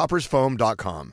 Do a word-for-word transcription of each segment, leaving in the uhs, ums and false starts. Toppersfoam dot com.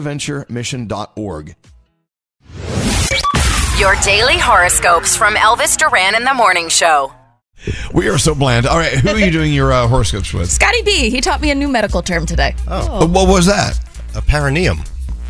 adventure mission dot org. Your daily horoscopes from Elvis Duran in the Morning Show. We are so bland. All right, who are you doing your uh, horoscopes with? Scotty B. He taught me a new medical term today. Oh. Oh. What was that? A perineum.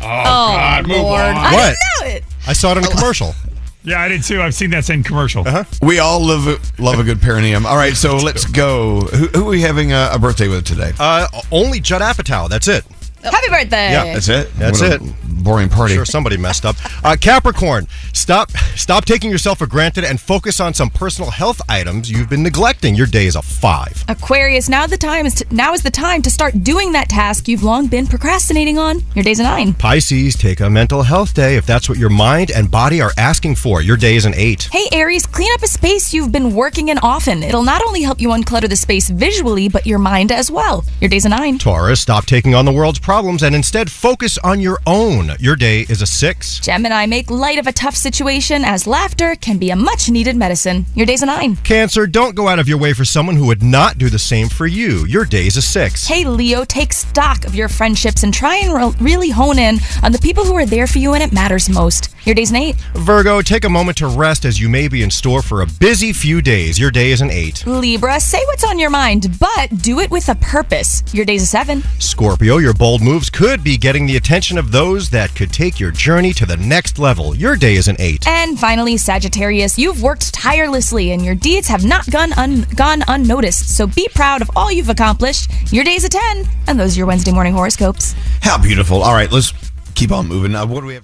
Oh, oh God, move Lord. On. I what? Didn't know it. I saw it in a commercial. Yeah, I did too. I've seen that same commercial. Uh-huh. We all love a, love a good perineum. All right, so let's go. Who, who are we having a, a birthday with today? Uh, only Judd Apatow. That's it. Happy birthday. Yeah, that's it. That's it. Boring party. I'm sure somebody messed up. Uh, Capricorn, stop stop taking yourself for granted and focus on some personal health items you've been neglecting. Your day is a five. Aquarius, now the time is to, now is the time to start doing that task you've long been procrastinating on. Your day's a nine. Pisces, take a mental health day if that's what your mind and body are asking for. Your day is an eight. Hey, Aries, clean up a space you've been working in often. It'll not only help you unclutter the space visually, but your mind as well. Your day's a nine. Taurus, stop taking on the world's problems. Problems and instead focus on your own. Your day is a six. Gemini, make light of a tough situation as laughter can be a much needed medicine. Your day's a nine. Cancer, don't go out of your way for someone who would not do the same for you. Your day's a six. Hey, Leo, take stock of your friendships and try and re- really hone in on the people who are there for you when it matters most. Your day's an eight. Virgo, take a moment to rest as you may be in store for a busy few days. Your day is an eight. Libra, say what's on your mind, but do it with a purpose. Your day's a seven. Scorpio, your bold moves could be getting the attention of those that could take your journey to the next level. Your day is an eight. And finally, Sagittarius, you've worked tirelessly and your deeds have not gone, un- gone unnoticed. So be proud of all you've accomplished. Your day's a ten. And those are your Wednesday morning horoscopes. How beautiful. All right, let's keep on moving. Now, what do we have?